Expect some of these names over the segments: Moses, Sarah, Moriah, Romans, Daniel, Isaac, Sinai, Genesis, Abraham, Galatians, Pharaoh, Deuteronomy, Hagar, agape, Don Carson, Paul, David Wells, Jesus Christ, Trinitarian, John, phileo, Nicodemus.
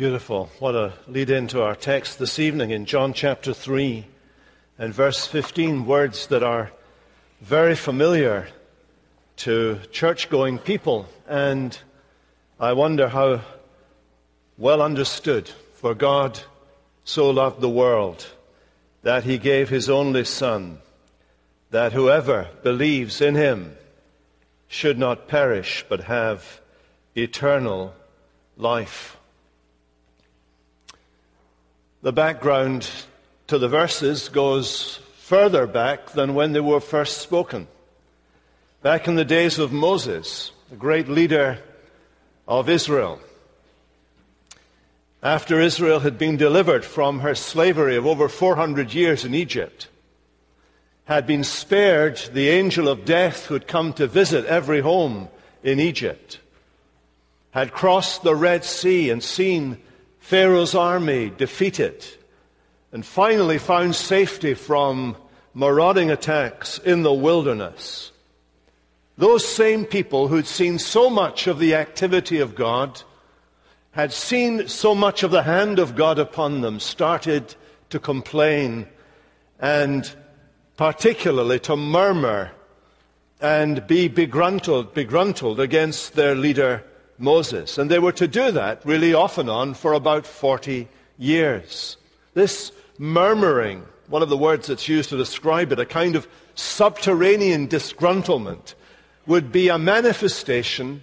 Beautiful. What a lead into our text this evening in John chapter 3 and verse 15, words that are very familiar to church-going people, and I wonder how well understood. For God so loved the world that he gave his only Son, that whoever believes in him should not perish but have eternal life. The background to the verses goes further back than when they were first spoken. Back in the days of Moses, the great leader of Israel, after Israel had been delivered from her slavery of over 400 years in Egypt, had been spared the angel of death who had come to visit every home in Egypt, had crossed the Red Sea and seen Pharaoh's army defeated, and finally found safety from marauding attacks in the wilderness. Those same people who'd seen so much of the activity of God, had seen so much of the hand of God upon them, started to complain and particularly to murmur and be begruntled against their leader Moses. And they were to do that really off and on for about 40 years. This murmuring, one of the words that's used to describe it, a kind of subterranean disgruntlement, would be a manifestation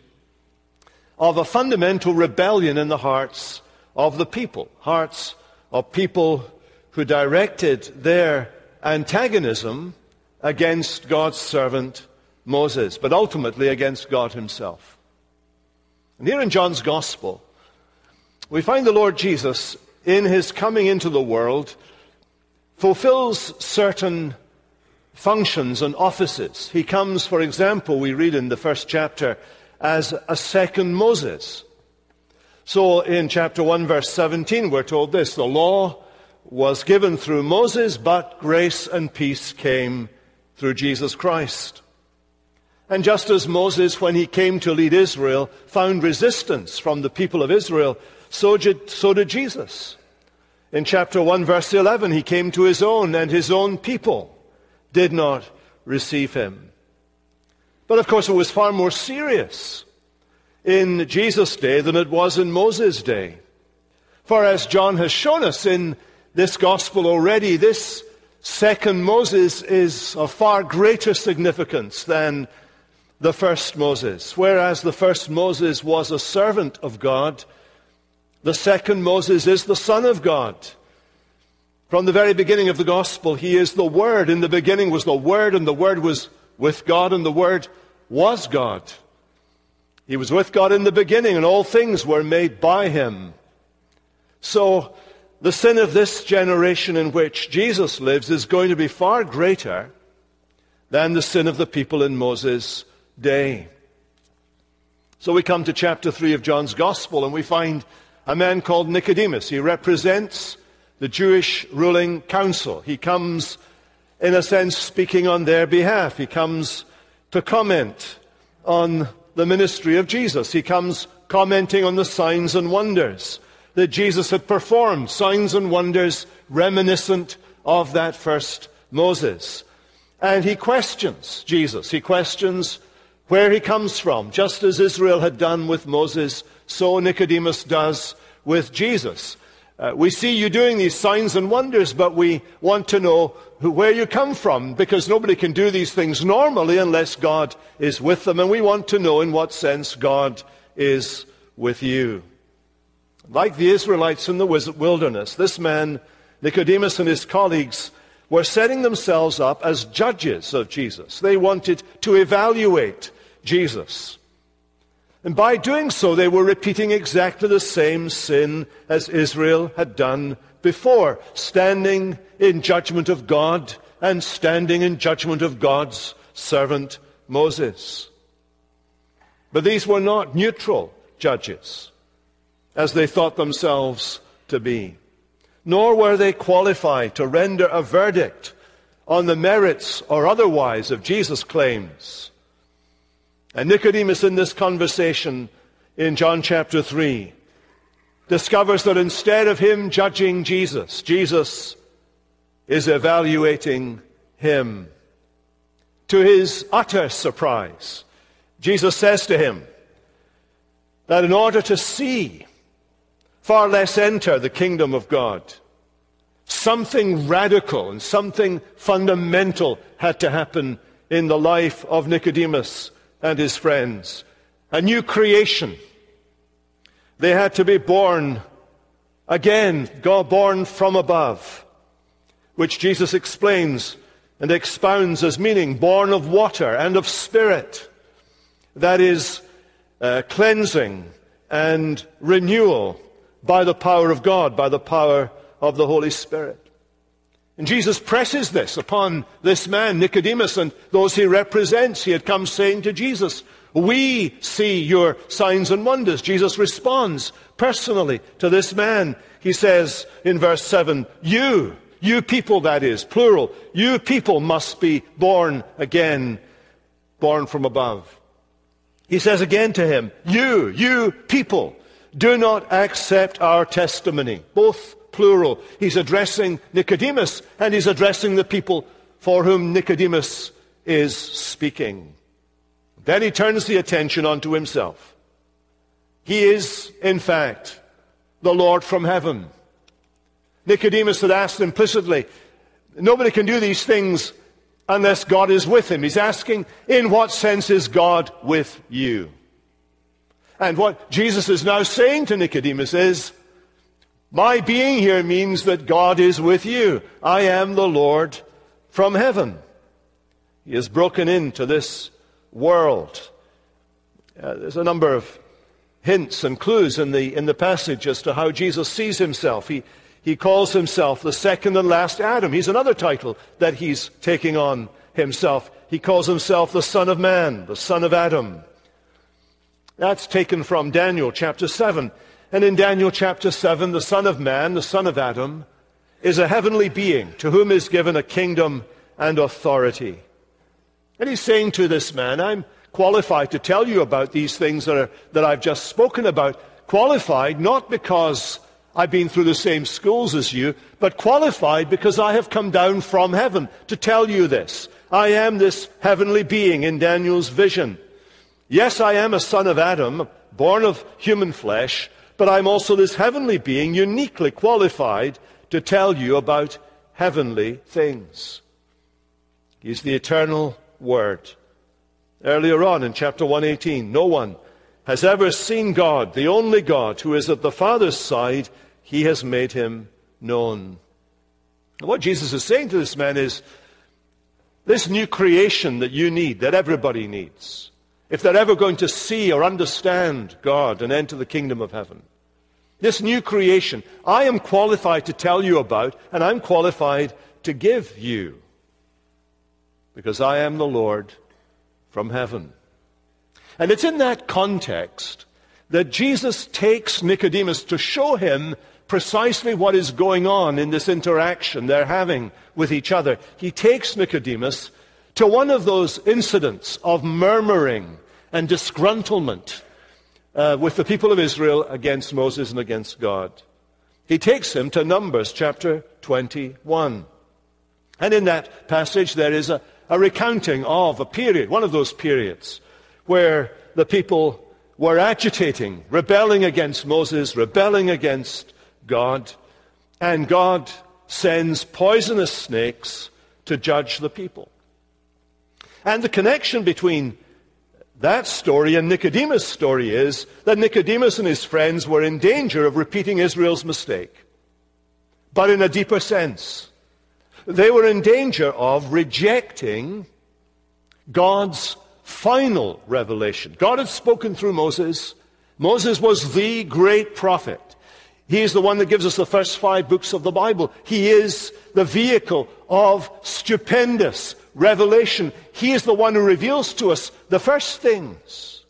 of a fundamental rebellion in the hearts of the people, hearts of people who directed their antagonism against God's servant Moses, but ultimately against God himself. And here in John's Gospel, we find the Lord Jesus, in his coming into the world, fulfills certain functions and offices. He comes, for example, we read in the first chapter, as a second Moses. So in chapter 1 verse 17 we're told this: the law was given through Moses, but grace and peace came through Jesus Christ. And just as Moses, when he came to lead Israel, found resistance from the people of Israel, so did Jesus. In chapter 1 verse 11 he came to his own, and his own people did not receive him. But of course it was far more serious in Jesus' day than it was in Moses' day. For as John has shown us in this gospel already, this second Moses is of far greater significance than the first Moses. Whereas the first Moses was a servant of God, the second Moses is the Son of God. From the very beginning of the gospel, he is the Word. In the beginning was the Word, and the Word was with God, and the Word was God. He was with God in the beginning, and all things were made by him. So the sin of this generation in which Jesus lives is going to be far greater than the sin of the people in Moses' day. So we come to chapter 3 of John's Gospel, and we find a man called Nicodemus. He represents the Jewish ruling council. He comes, in a sense, speaking on their behalf. He comes to comment on the ministry of Jesus. He comes commenting on the signs and wonders that Jesus had performed, signs and wonders reminiscent of that first Moses. And he questions Jesus. He questions where he comes from. Just as Israel had done with Moses, so Nicodemus does with Jesus. We see you doing these signs and wonders, but we want to know where you come from, because nobody can do these things normally unless God is with them, and we want to know in what sense God is with you. Like the Israelites in the wilderness, this man, Nicodemus, and his colleagues were setting themselves up as judges of Jesus. They wanted to evaluate Jesus. And by doing so, they were repeating exactly the same sin as Israel had done before, standing in judgment of God and standing in judgment of God's servant Moses. But these were not neutral judges, as they thought themselves to be, nor were they qualified to render a verdict on the merits or otherwise of Jesus' claims. And Nicodemus, in this conversation in John chapter 3, discovers that instead of him judging Jesus, Jesus is evaluating him. To his utter surprise, Jesus says to him that in order to see, far less enter the kingdom of God, something radical and something fundamental had to happen in the life of Nicodemus and his friends. A new creation. They had to be born again, God born from above, which Jesus explains and expounds as meaning born of water and of spirit. That is cleansing and renewal by the power of God, by the power of the Holy Spirit. And Jesus presses this upon this man, Nicodemus, and those he represents. He had come saying to Jesus, "We see your signs and wonders." Jesus responds personally to this man. He says in verse 7, you people, that is, plural, you people must be born again, born from above. He says again to him, you people, do not accept our testimony. Both plural. He's addressing Nicodemus, and he's addressing the people for whom Nicodemus is speaking. Then he turns the attention onto himself. He is, in fact, the Lord from heaven. Nicodemus had asked implicitly, nobody can do these things unless God is with him. He's asking, in what sense is God with you? And what Jesus is now saying to Nicodemus is, my being here means that God is with you. I am the Lord from heaven. He has broken into this world. There's a number of hints and clues in the passage as to how Jesus sees himself. He calls himself the second and last Adam. He's another title that he's taking on himself. He calls himself the Son of Man, the Son of Adam. That's taken from Daniel chapter 7. And in Daniel chapter 7, the Son of Man, the Son of Adam, is a heavenly being to whom is given a kingdom and authority. And he's saying to this man, I'm qualified to tell you about these things that I've just spoken about. Qualified not because I've been through the same schools as you, but qualified because I have come down from heaven to tell you this. I am this heavenly being in Daniel's vision. Yes, I am a son of Adam, born of human flesh, but I'm also this heavenly being uniquely qualified to tell you about heavenly things. He's the eternal Word. Earlier on in chapter 1:18, no one has ever seen God, the only God who is at the Father's side. He has made him known. And what Jesus is saying to this man is, this new creation that you need, that everybody needs, if they're ever going to see or understand God and enter the kingdom of heaven, this new creation, I am qualified to tell you about, and I'm qualified to give you, because I am the Lord from heaven. And it's in that context that Jesus takes Nicodemus to show him precisely what is going on in this interaction they're having with each other. He takes Nicodemus to one of those incidents of murmuring and disgruntlement with the people of Israel against Moses and against God. He takes him to Numbers chapter 21. And in that passage there is a recounting of a period, one of those periods, where the people were agitating, rebelling against Moses, rebelling against God, and God sends poisonous snakes to judge the people. And the connection between that story and Nicodemus' story is that Nicodemus and his friends were in danger of repeating Israel's mistake, but in a deeper sense. They were in danger of rejecting God's final revelation. God had spoken through Moses. Moses was the great prophet. He is the one that gives us the first 5 books of the Bible. He is the vehicle of stupendous revelation. He is the one who reveals to us the first things.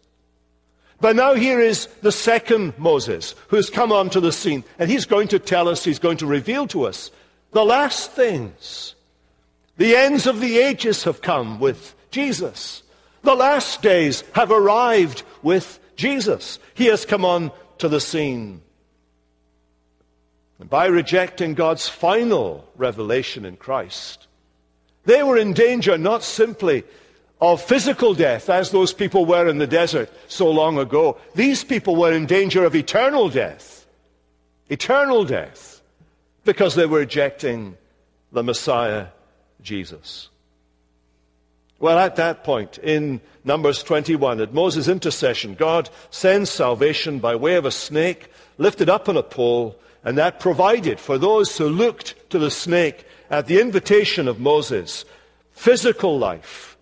But now here is the second Moses who's come onto the scene, and he's going to tell us, he's going to reveal to us the last things. The ends of the ages have come with Jesus. The last days have arrived with Jesus. He has come on to the scene. And by rejecting God's final revelation in Christ, they were in danger not simply of physical death, as those people were in the desert so long ago. These people were in danger of eternal death. Eternal death. Because they were rejecting the Messiah, Jesus. Well, at that point, in Numbers 21, at Moses' intercession, God sends salvation by way of a snake lifted up on a pole, and that provided for those who looked to the snake at the invitation of Moses, physical life.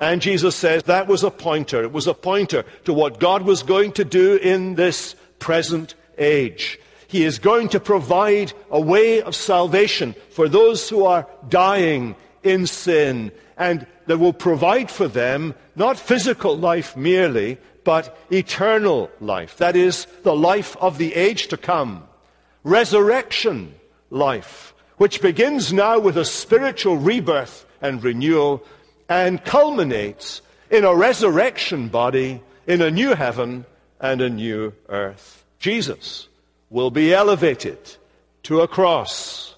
And Jesus says that was a pointer. It was a pointer to what God was going to do in this present age. He is going to provide a way of salvation for those who are dying in sin. And that will provide for them not physical life merely, but eternal life. That is, the life of the age to come. Resurrection life, which begins now with a spiritual rebirth and renewal, and culminates in a resurrection body, in a new heaven and a new earth. Jesus will be elevated to a cross.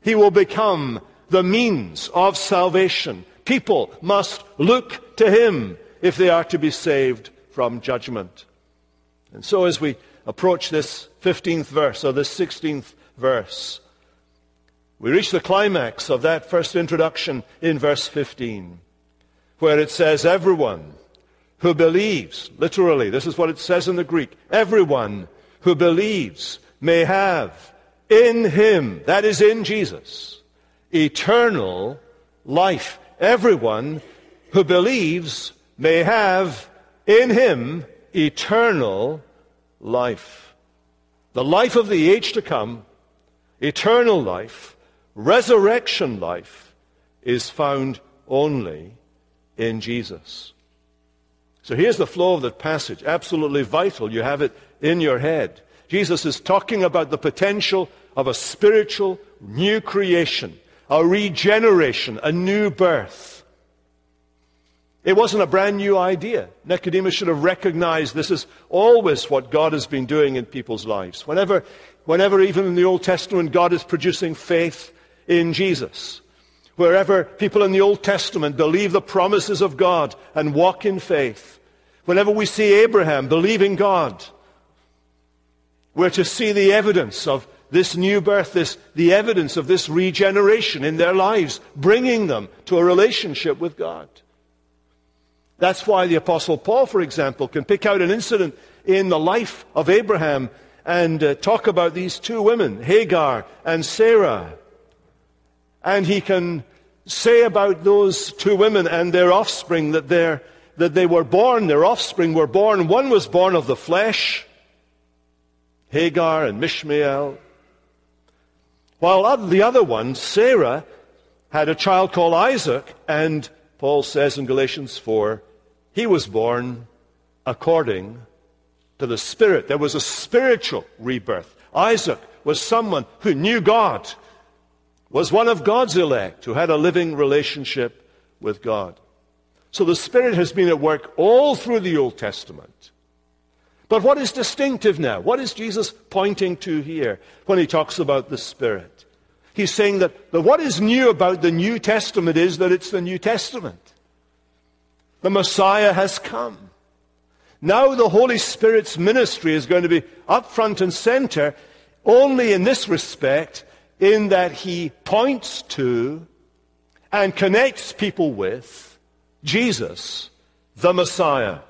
He will become the means of salvation. People must look to him if they are to be saved from judgment. And so as we approach this 15th verse, or this 16th verse, we reach the climax of that first introduction in verse 15. Where it says, everyone who believes, literally, this is what it says in the Greek, everyone who believes may have in him, that is in Jesus, eternal life. Everyone who believes may have in him eternal life. The life of the age to come, eternal life, resurrection life, is found only in Jesus. So here's the flow of that passage. Absolutely vital. You have it in your head. Jesus is talking about the potential of a spiritual new creation, a regeneration, a new birth. It wasn't a brand new idea. Nicodemus should have recognized this is always what God has been doing in people's lives. Whenever even in the Old Testament, God is producing faith in Jesus. Wherever people in the Old Testament believe the promises of God and walk in faith, whenever we see Abraham believing God, we're to see the evidence of this new birth, the evidence of this regeneration in their lives, bringing them to a relationship with God. That's why the Apostle Paul, for example, can pick out an incident in the life of Abraham and talk about these two women, Hagar and Sarah. And he can say about those two women and their offspring their offspring were born. One was born of the flesh, Hagar and Ishmael, while the other one, Sarah, had a child called Isaac, and Paul says in Galatians 4, he was born according to the Spirit. There was a spiritual rebirth. Isaac was someone who knew God, was one of God's elect who had a living relationship with God. So the Spirit has been at work all through the Old Testament. But what is distinctive now? What is Jesus pointing to here when he talks about the Spirit? He's saying that what is new about the New Testament is that it's the New Testament. The Messiah has come. Now the Holy Spirit's ministry is going to be up front and center only in this respect, in that he points to and connects people with Jesus, the Messiah,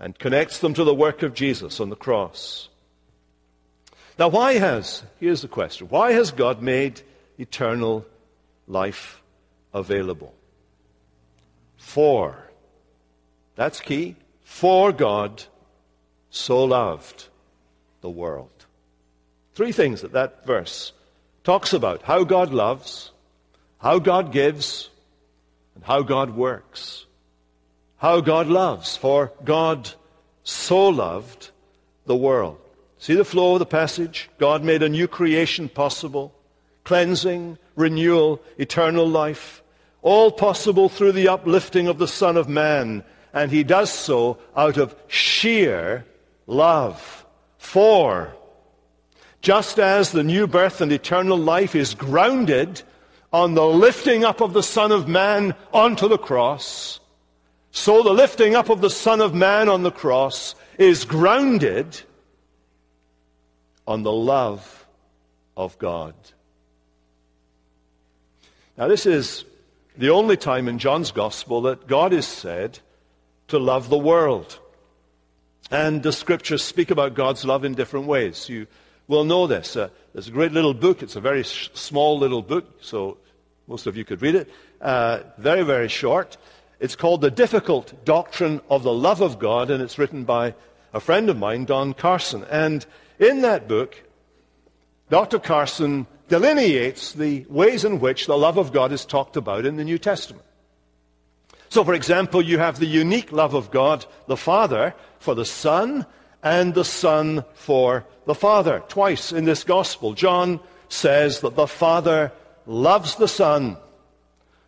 and connects them to the work of Jesus on the cross. Now, here's the question, why has God made eternal life available? For, that's key, for God so loved the world. Three things that verse talks about: how God loves, how God gives, and how God works. How God loves, for God so loved the world. See the flow of the passage? God made a new creation possible. Cleansing, renewal, eternal life. All possible through the uplifting of the Son of Man. And he does so out of sheer love. For just as the new birth and eternal life is grounded on the lifting up of the Son of Man onto the cross, so the lifting up of the Son of Man on the cross is grounded on the love of God. Now, this is the only time in John's Gospel that God is said to love the world. And the Scriptures speak about God's love in different ways. You will know this. There's a great little book. It's a very small little book, so most of you could read it. Very, very short. It's called The Difficult Doctrine of the Love of God, and it's written by a friend of mine, Don Carson. And in that book, Dr. Carson delineates the ways in which the love of God is talked about in the New Testament. So, for example, you have the unique love of God, the Father, for the Son, and the Son for the Father. Twice in this Gospel, John says that the Father loves the Son.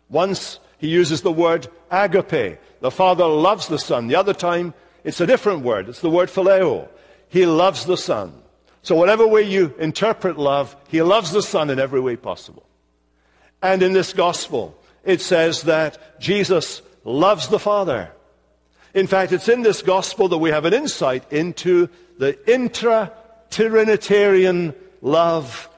Once he uses the word agape. The Father loves the Son. The other time, it's a different word. It's the word phileo. He loves the Son. So whatever way you interpret love, he loves the Son in every way possible. And in this Gospel, it says that Jesus loves the Father. In fact, it's in this Gospel that we have an insight into the intra-Trinitarian love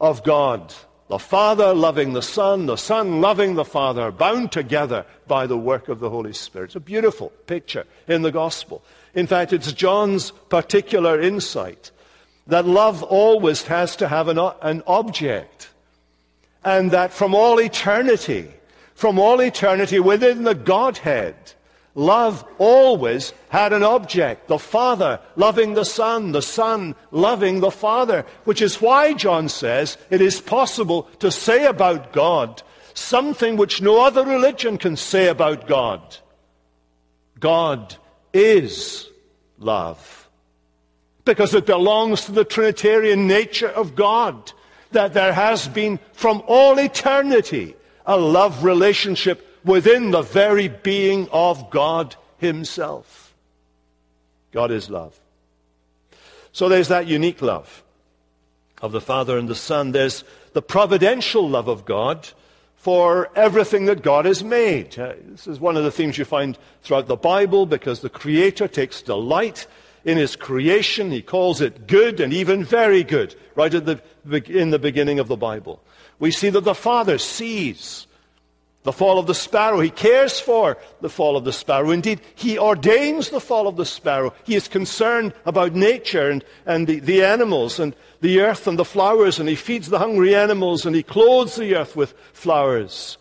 of God. The Father loving the Son loving the Father, bound together by the work of the Holy Spirit. It's a beautiful picture in the Gospel. In fact, it's John's particular insight that love always has to have an object. And that from all eternity within the Godhead, love always had an object. The Father loving the Son loving the Father. Which is why John says it is possible to say about God something which no other religion can say about God. God is love. Because it belongs to the Trinitarian nature of God. That there has been from all eternity a love relationship within the very being of God himself. God is love. So there's that unique love of the Father and the Son. There's the providential love of God for everything that God has made. This is one of the themes you find throughout the Bible, because the Creator takes delight in his creation. He calls it good and even very good, right at in the beginning of the Bible. We see that the Father sees the fall of the sparrow. He cares for the fall of the sparrow. Indeed, he ordains the fall of the sparrow. He is concerned about nature and the animals and the earth and the flowers, and he feeds the hungry animals, and he clothes the earth with flowers.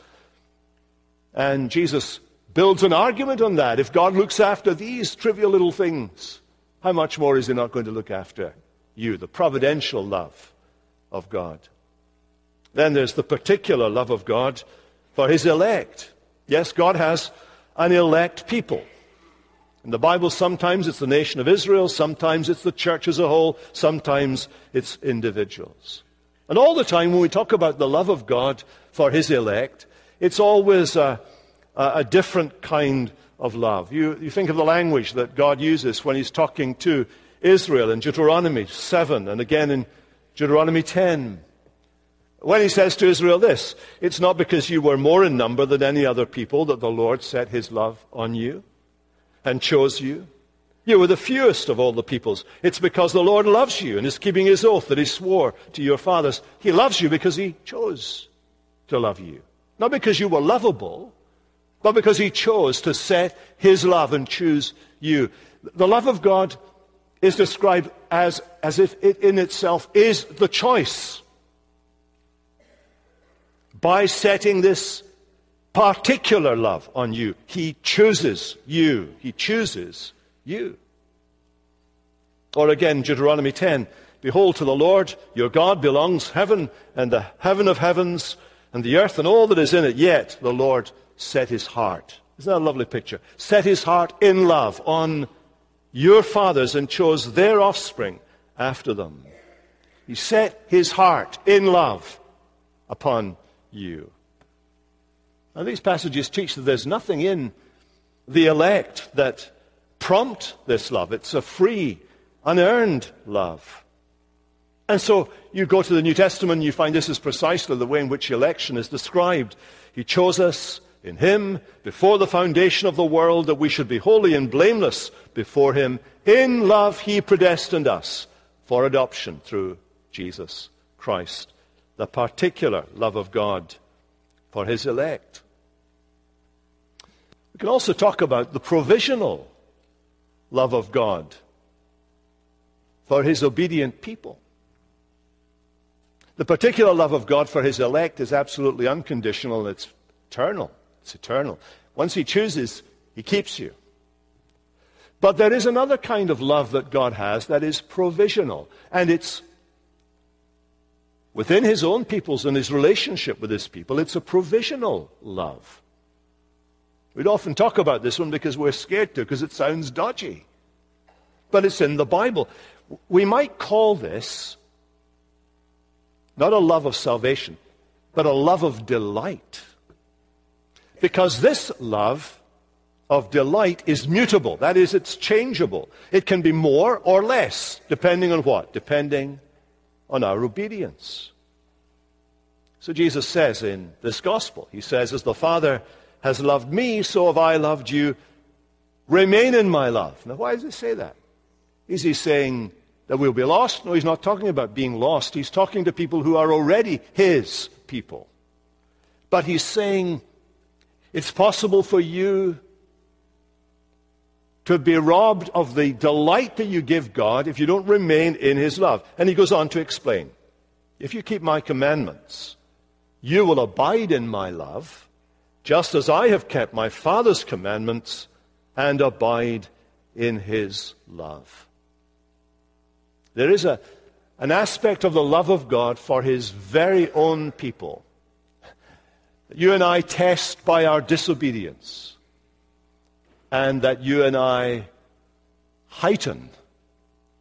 And Jesus builds an argument on that. If God looks after these trivial little things, how much more is he not going to look after you? The providential love of God. Then there's the particular love of God for his elect. Yes, God has an elect people. In the Bible, sometimes it's the nation of Israel, sometimes it's the church as a whole, sometimes it's individuals. And all the time when we talk about the love of God for his elect, it's always a different kind of love. You think of the language that God uses when he's talking to Israel in Deuteronomy 7 and again in Deuteronomy 10. When he says to Israel this, it's not because you were more in number than any other people that the Lord set his love on you and chose you. You were the fewest of all the peoples. It's because the Lord loves you and is keeping his oath that he swore to your fathers. He loves you because he chose to love you. Not because you were lovable, but because he chose to set his love and choose you. The love of God is described as if it in itself is the choice. By setting this particular love on you, he chooses you. He chooses you. Or again, Deuteronomy 10, behold, to the Lord your God belongs heaven and the heaven of heavens and the earth and all that is in it, yet the Lord set his heart. Isn't that a lovely picture? Set his heart in love on your fathers and chose their offspring after them. He set his heart in love upon you. Now, these passages teach that there's nothing in the elect that prompt this love. It's a free, unearned love. And so you go to the New Testament, you find this is precisely the way in which election is described. He chose us in him before the foundation of the world, that we should be holy and blameless before him. In love he predestined us for adoption through Jesus Christ. The particular love of God for his elect. We can also talk about the provisional love of God for his obedient people. The particular love of God for his elect is absolutely unconditional. It's eternal. It's eternal. Once he chooses, he keeps you. But there is another kind of love that God has that is provisional. And it's within his own peoples and his relationship with his people. It's a provisional love. We'd often talk about this one because we're scared to, because it sounds dodgy. But it's in the Bible. We might call this not a love of salvation, but a love of delight. Because this love of delight is mutable. That is, it's changeable. It can be more or less, depending on what? Depending on our obedience. So Jesus says in this gospel, he says, as the Father has loved me, so have I loved you. Remain in my love. Now, why does he say that? Is he saying that we'll be lost? No, he's not talking about being lost. He's talking to people who are already his people. But he's saying it's possible for you to be robbed of the delight that you give God if you don't remain in his love. And he goes on to explain, if you keep my commandments, you will abide in my love, just as I have kept my Father's commandments and abide in his love. There is an aspect of the love of God for his very own people. You and I test by our disobedience, and that you and I heighten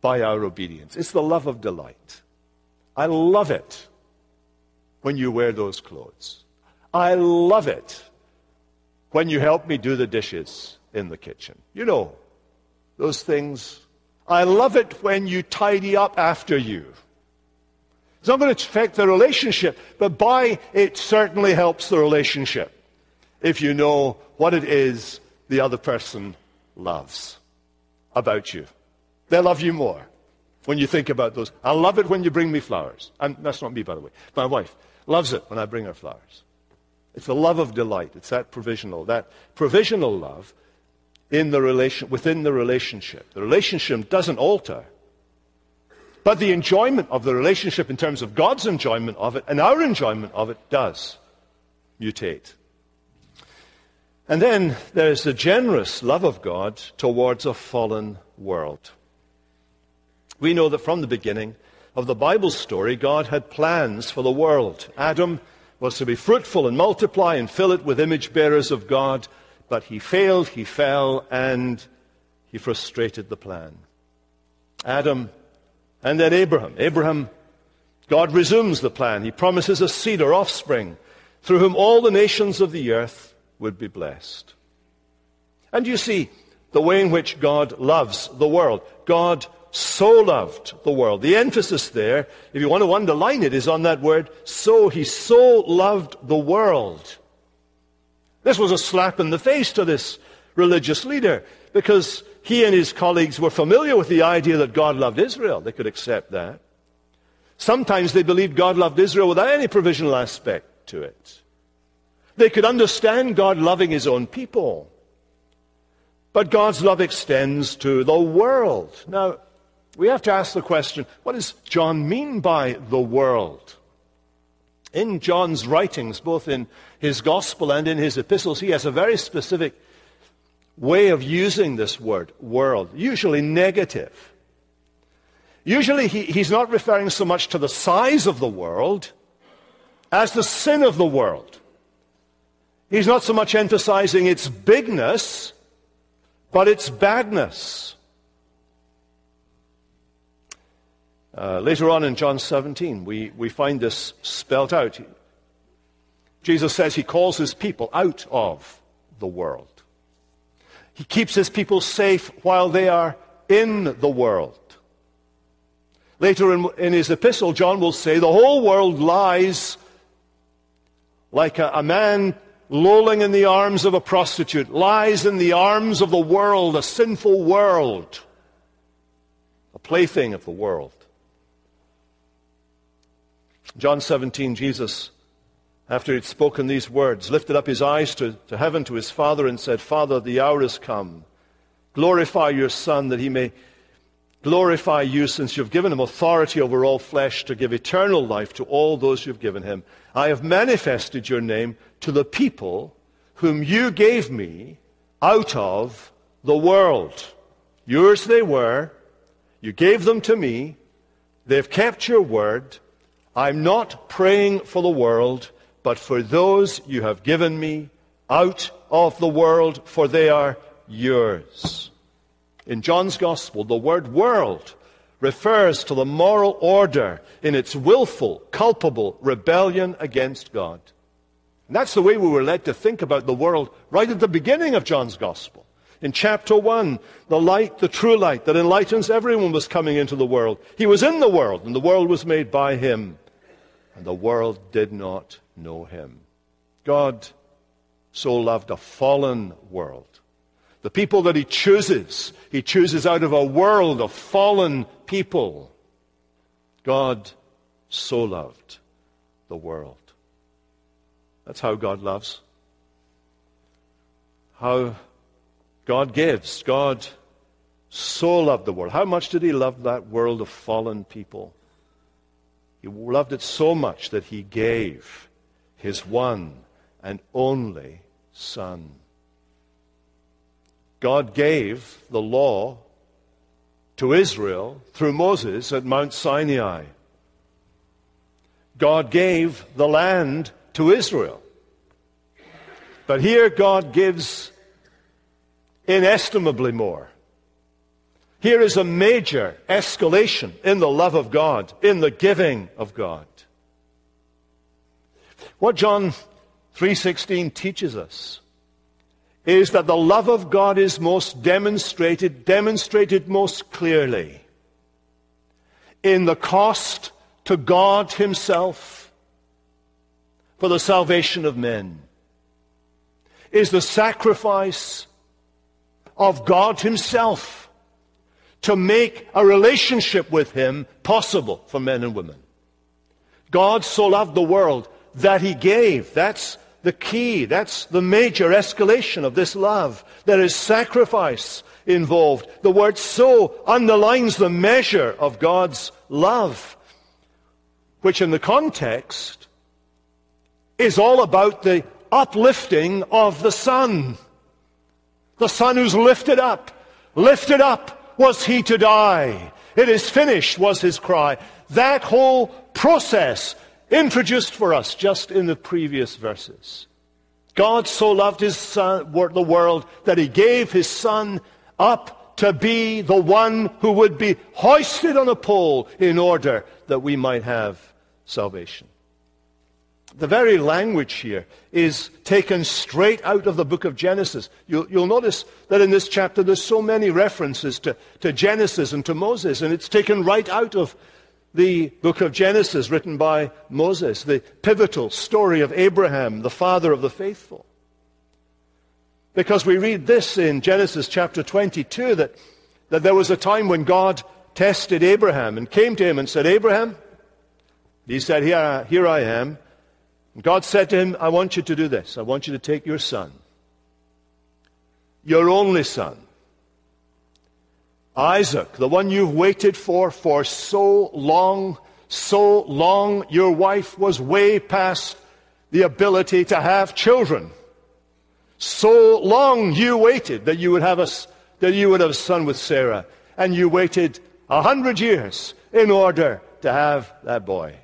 by our obedience. It's the love of delight. I love it when you wear those clothes. I love it when you help me do the dishes in the kitchen. You know, those things. I love it when you tidy up after you. It's not going to affect the relationship, but by it certainly helps the relationship if you know what it is the other person loves about you. They love you more when you think about those. I love it when you bring me flowers. And that's not me, by the way. My wife loves it when I bring her flowers. It's the love of delight. It's that provisional love in the relation, within the relationship. The relationship doesn't alter. But the enjoyment of the relationship in terms of God's enjoyment of it and our enjoyment of it does mutate. And then there's the generous love of God towards a fallen world. We know that from the beginning of the Bible story, God had plans for the world. Adam was to be fruitful and multiply and fill it with image bearers of God. But he failed, he fell, and he frustrated the plan. Adam and then Abraham. Abraham, God resumes the plan. He promises a seed or offspring through whom all the nations of the earth would be blessed. And you see the way in which God loves the world. God so loved the world. The emphasis there, if you want to underline it, is on that word, so. He so loved the world. This was a slap in the face to this religious leader, because he and his colleagues were familiar with the idea that God loved Israel. They could accept that. Sometimes they believed God loved Israel without any provisional aspect to it. They could understand God loving his own people. But God's love extends to the world. Now, we have to ask the question, what does John mean by the world? In John's writings, both in his gospel and in his epistles, he has a very specific way of using this word, world, usually negative. Usually he's not referring so much to the size of the world as the sin of the world. He's not so much emphasizing its bigness, but it's badness. Later on in John 17, we find this spelt out. Jesus says he calls his people out of the world. He keeps his people safe while they are in the world. Later in his epistle, John will say, the whole world lies like a man lolling in the arms of a prostitute, lies in the arms of the world, a sinful world, a plaything of the world. John 17, Jesus, after he'd spoken these words, lifted up his eyes to heaven, to his Father, and said, Father, the hour is come. Glorify your Son, that he may glorify you, since you've given him authority over all flesh to give eternal life to all those you've given him. I have manifested your name to the people whom you gave me out of the world. Yours they were. You gave them to me. They've kept your word. I'm not praying for the world, but for those you have given me out of the world, for they are yours. In John's Gospel, the word world refers to the moral order in its willful, culpable rebellion against God. And that's the way we were led to think about the world right at the beginning of John's Gospel. In chapter 1, the light, the true light that enlightens everyone, was coming into the world. He was in the world, and the world was made by him, and the world did not know him. God so loved a fallen world. The people that he chooses out of a world of fallen people. God so loved the world. That's how God loves. How God gives. God so loved the world. How much did he love that world of fallen people? He loved it so much that he gave his one and only Son. God gave the law to Israel through Moses at Mount Sinai. God gave the land to Israel. But here God gives inestimably more. Here is a major escalation in the love of God, in the giving of God. What John 3:16 teaches us is that the love of God is most demonstrated most clearly in the cost to God himself for the salvation of men, is the sacrifice of God himself to make a relationship with him possible for men and women. God so loved the world that he gave. That's the key. That's the major escalation of this love. There is sacrifice involved. The word so underlines the measure of God's love, which in the context is all about the uplifting of the Son. The Son who's lifted up. Lifted up was he to die. It is finished was his cry. That whole process introduced for us just in the previous verses. God so loved his Son, the world, that he gave his Son up to be the one who would be hoisted on a pole in order that we might have salvation. The very language here is taken straight out of the book of Genesis. You'll notice that in this chapter there's so many references to Genesis and to Moses, and it's taken right out of the book of Genesis, written by Moses, the pivotal story of Abraham, the father of the faithful. Because we read this in Genesis chapter 22, that there was a time when God tested Abraham and came to him and said, Abraham, he said, here I am. And God said to him, I want you to do this. I want you to take your son, your only son, Isaac, the one you've waited for so long your wife was way past the ability to have children. So long you waited that you would have a son with Sarah, and you waited 100 years in order to have that boy,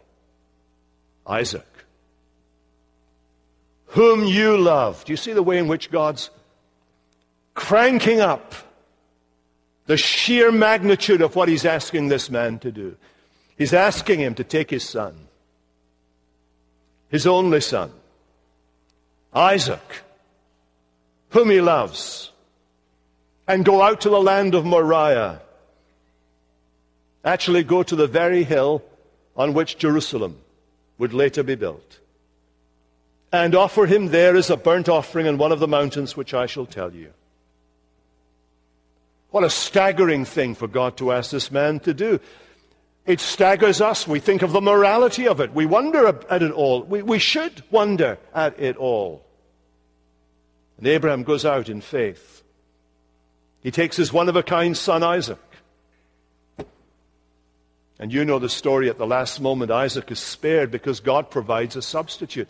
Isaac, whom you loved. Do you see the way in which God's cranking up the sheer magnitude of what he's asking this man to do? He's asking him to take his son, his only son, Isaac, whom he loves, and go out to the land of Moriah actually go to the very hill on which Jerusalem would later be built, and offer him there as a burnt offering on one of the mountains which I shall tell you. What a staggering thing for God to ask this man to do. It staggers us. We think of the morality of it. We wonder at it all. We should wonder at it all. And Abraham goes out in faith. He takes his one-of-a-kind son, Isaac. And you know the story. At the last moment, Isaac is spared because God provides a substitute.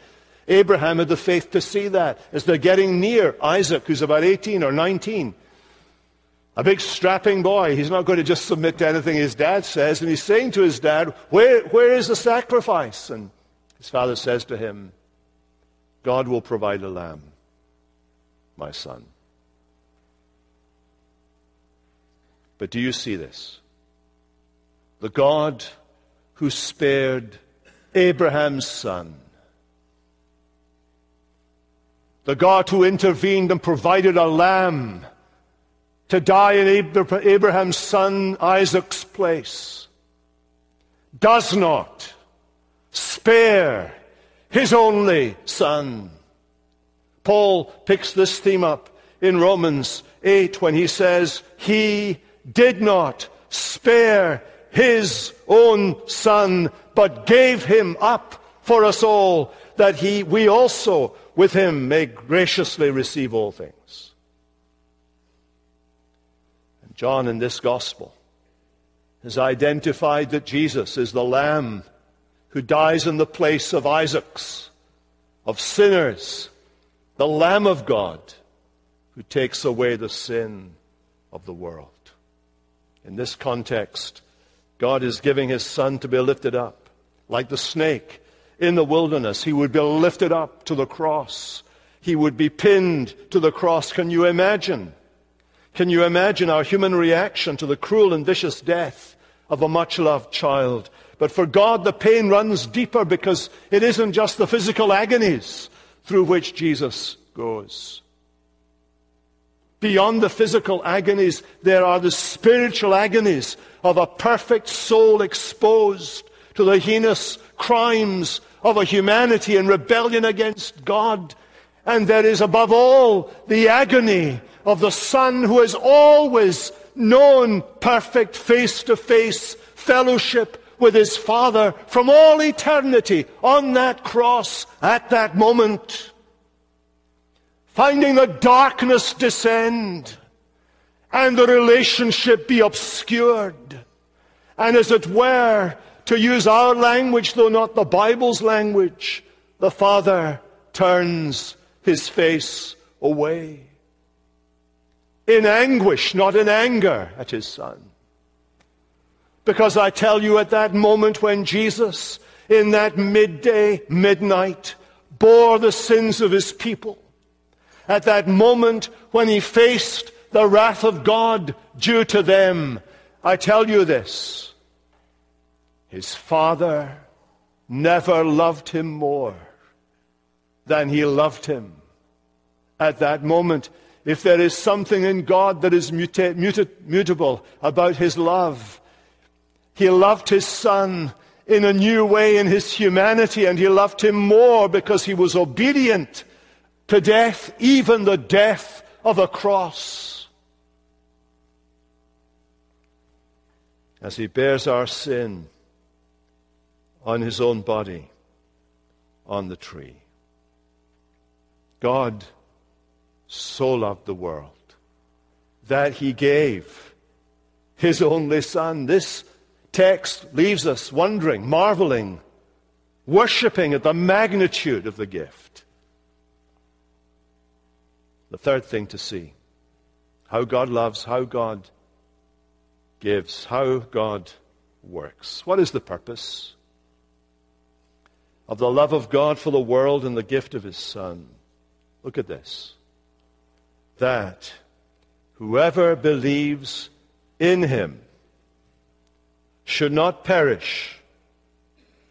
Abraham had the faith to see that. As they're getting near Isaac, who's about 18 or 19, a big strapping boy, he's not going to just submit to anything his dad says. And he's saying to his dad, where is the sacrifice? And his father says to him, God will provide a lamb, my son. But do you see this? The God who spared Abraham's son, the God who intervened and provided a lamb to die in Abraham's son Isaac's place, does not spare his only son. Paul picks this theme up in Romans 8 when he says, he did not spare his own son, but gave him up for us all, that we also with him may graciously receive all things. John, in this gospel, has identified that Jesus is the Lamb who dies in the place of Isaac's, of sinners, the Lamb of God who takes away the sin of the world. In this context, God is giving his Son to be lifted up. Like the snake in the wilderness, he would be lifted up to the cross. He would be pinned to the cross. Can you imagine? Can you imagine our human reaction to the cruel and vicious death of a much-loved child? But for God, the pain runs deeper because it isn't just the physical agonies through which Jesus goes. Beyond the physical agonies, there are the spiritual agonies of a perfect soul exposed to the heinous crimes of a humanity in rebellion against God. And there is, above all, the agony of the Son who has always known perfect face-to-face fellowship with his Father from all eternity on that cross at that moment, finding the darkness descend and the relationship be obscured. And as it were, to use our language, though not the Bible's language, the Father turns his face away, in anguish, not in anger, at his Son. Because I tell you, at that moment when Jesus, in that midnight, bore the sins of his people, at that moment when he faced the wrath of God due to them, I tell you this, his Father never loved him more than he loved him at that moment. If there is something in God that is mutable about his love, he loved his Son in a new way in his humanity, and he loved him more because he was obedient to death, even the death of a cross. As he bears our sin on his own body, on the tree, God so loved the world that he gave his only Son. This text leaves us wondering, marveling, worshiping at the magnitude of the gift. The third thing to see, how God loves, how God gives, how God works. What is the purpose of the love of God for the world and the gift of his Son? Look at this. That whoever believes in him should not perish,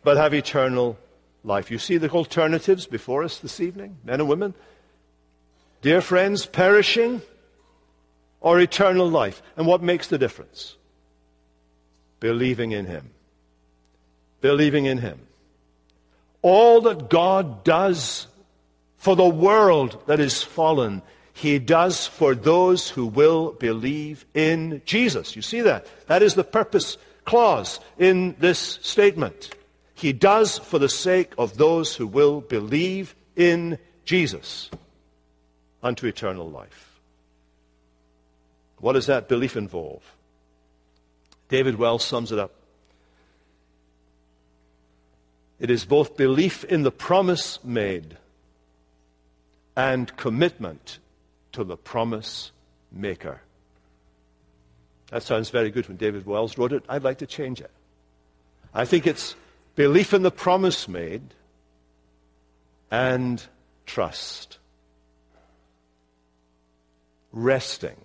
but have eternal life. You see the alternatives before us this evening, men and women? Dear friends, perishing or eternal life. And what makes the difference? believing in him. Believing in him. All that God does for the world that is fallen, he does for those who will believe in Jesus. You see that? That is the purpose clause in this statement. He does for the sake of those who will believe in Jesus unto eternal life. What does that belief involve? David Wells sums it up. It is both belief in the promise made and commitment to the promise maker. That sounds very good when David Wells wrote it. I'd like to change it. I think it's belief in the promise made and trust. Resting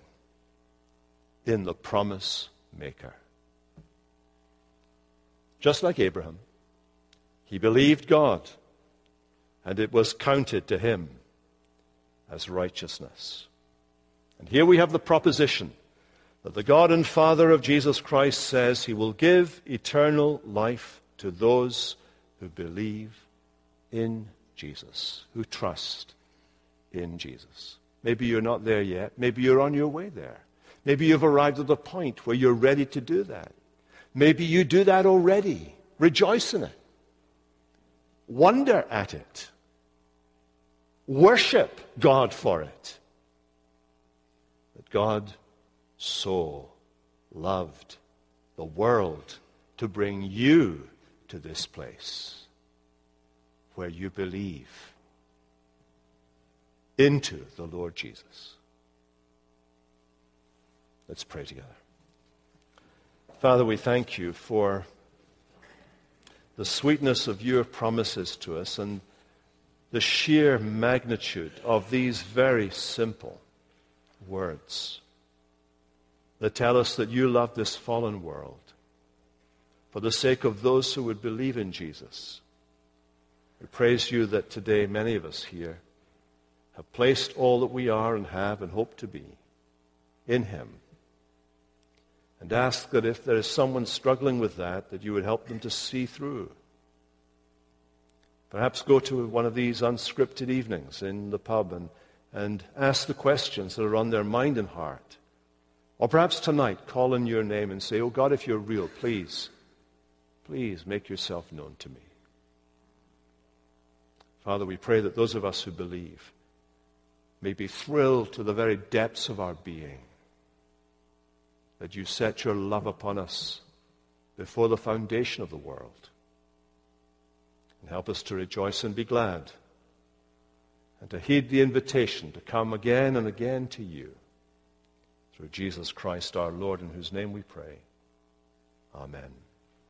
in the promise maker. Just like Abraham, he believed God, and it was counted to him as righteousness. And here we have the proposition that the God and Father of Jesus Christ says he will give eternal life to those who believe in Jesus, who trust in Jesus. Maybe you're not there yet. Maybe you're on your way there. Maybe you've arrived at the point where you're ready to do that. Maybe you do that already. Rejoice in it. Wonder at it. Worship God for it. That God so loved the world to bring you to this place where you believe into the Lord Jesus. Let's pray together. Father, we thank you for the sweetness of your promises to us and the sheer magnitude of these very simple words that tell us that you love this fallen world for the sake of those who would believe in Jesus. We praise you that today many of us here have placed all that we are and have and hope to be in him, and ask that if there is someone struggling with that, that you would help them to see through. Perhaps go to one of these unscripted evenings in the pub and ask the questions that are on their mind and heart. Or perhaps tonight, call in your name and say, oh God, if you're real, please make yourself known to me. Father, we pray that those of us who believe may be thrilled to the very depths of our being, that you set your love upon us before the foundation of the world. And help us to rejoice and be glad, and to heed the invitation to come again and again to you, through Jesus Christ our Lord, in whose name we pray. Amen.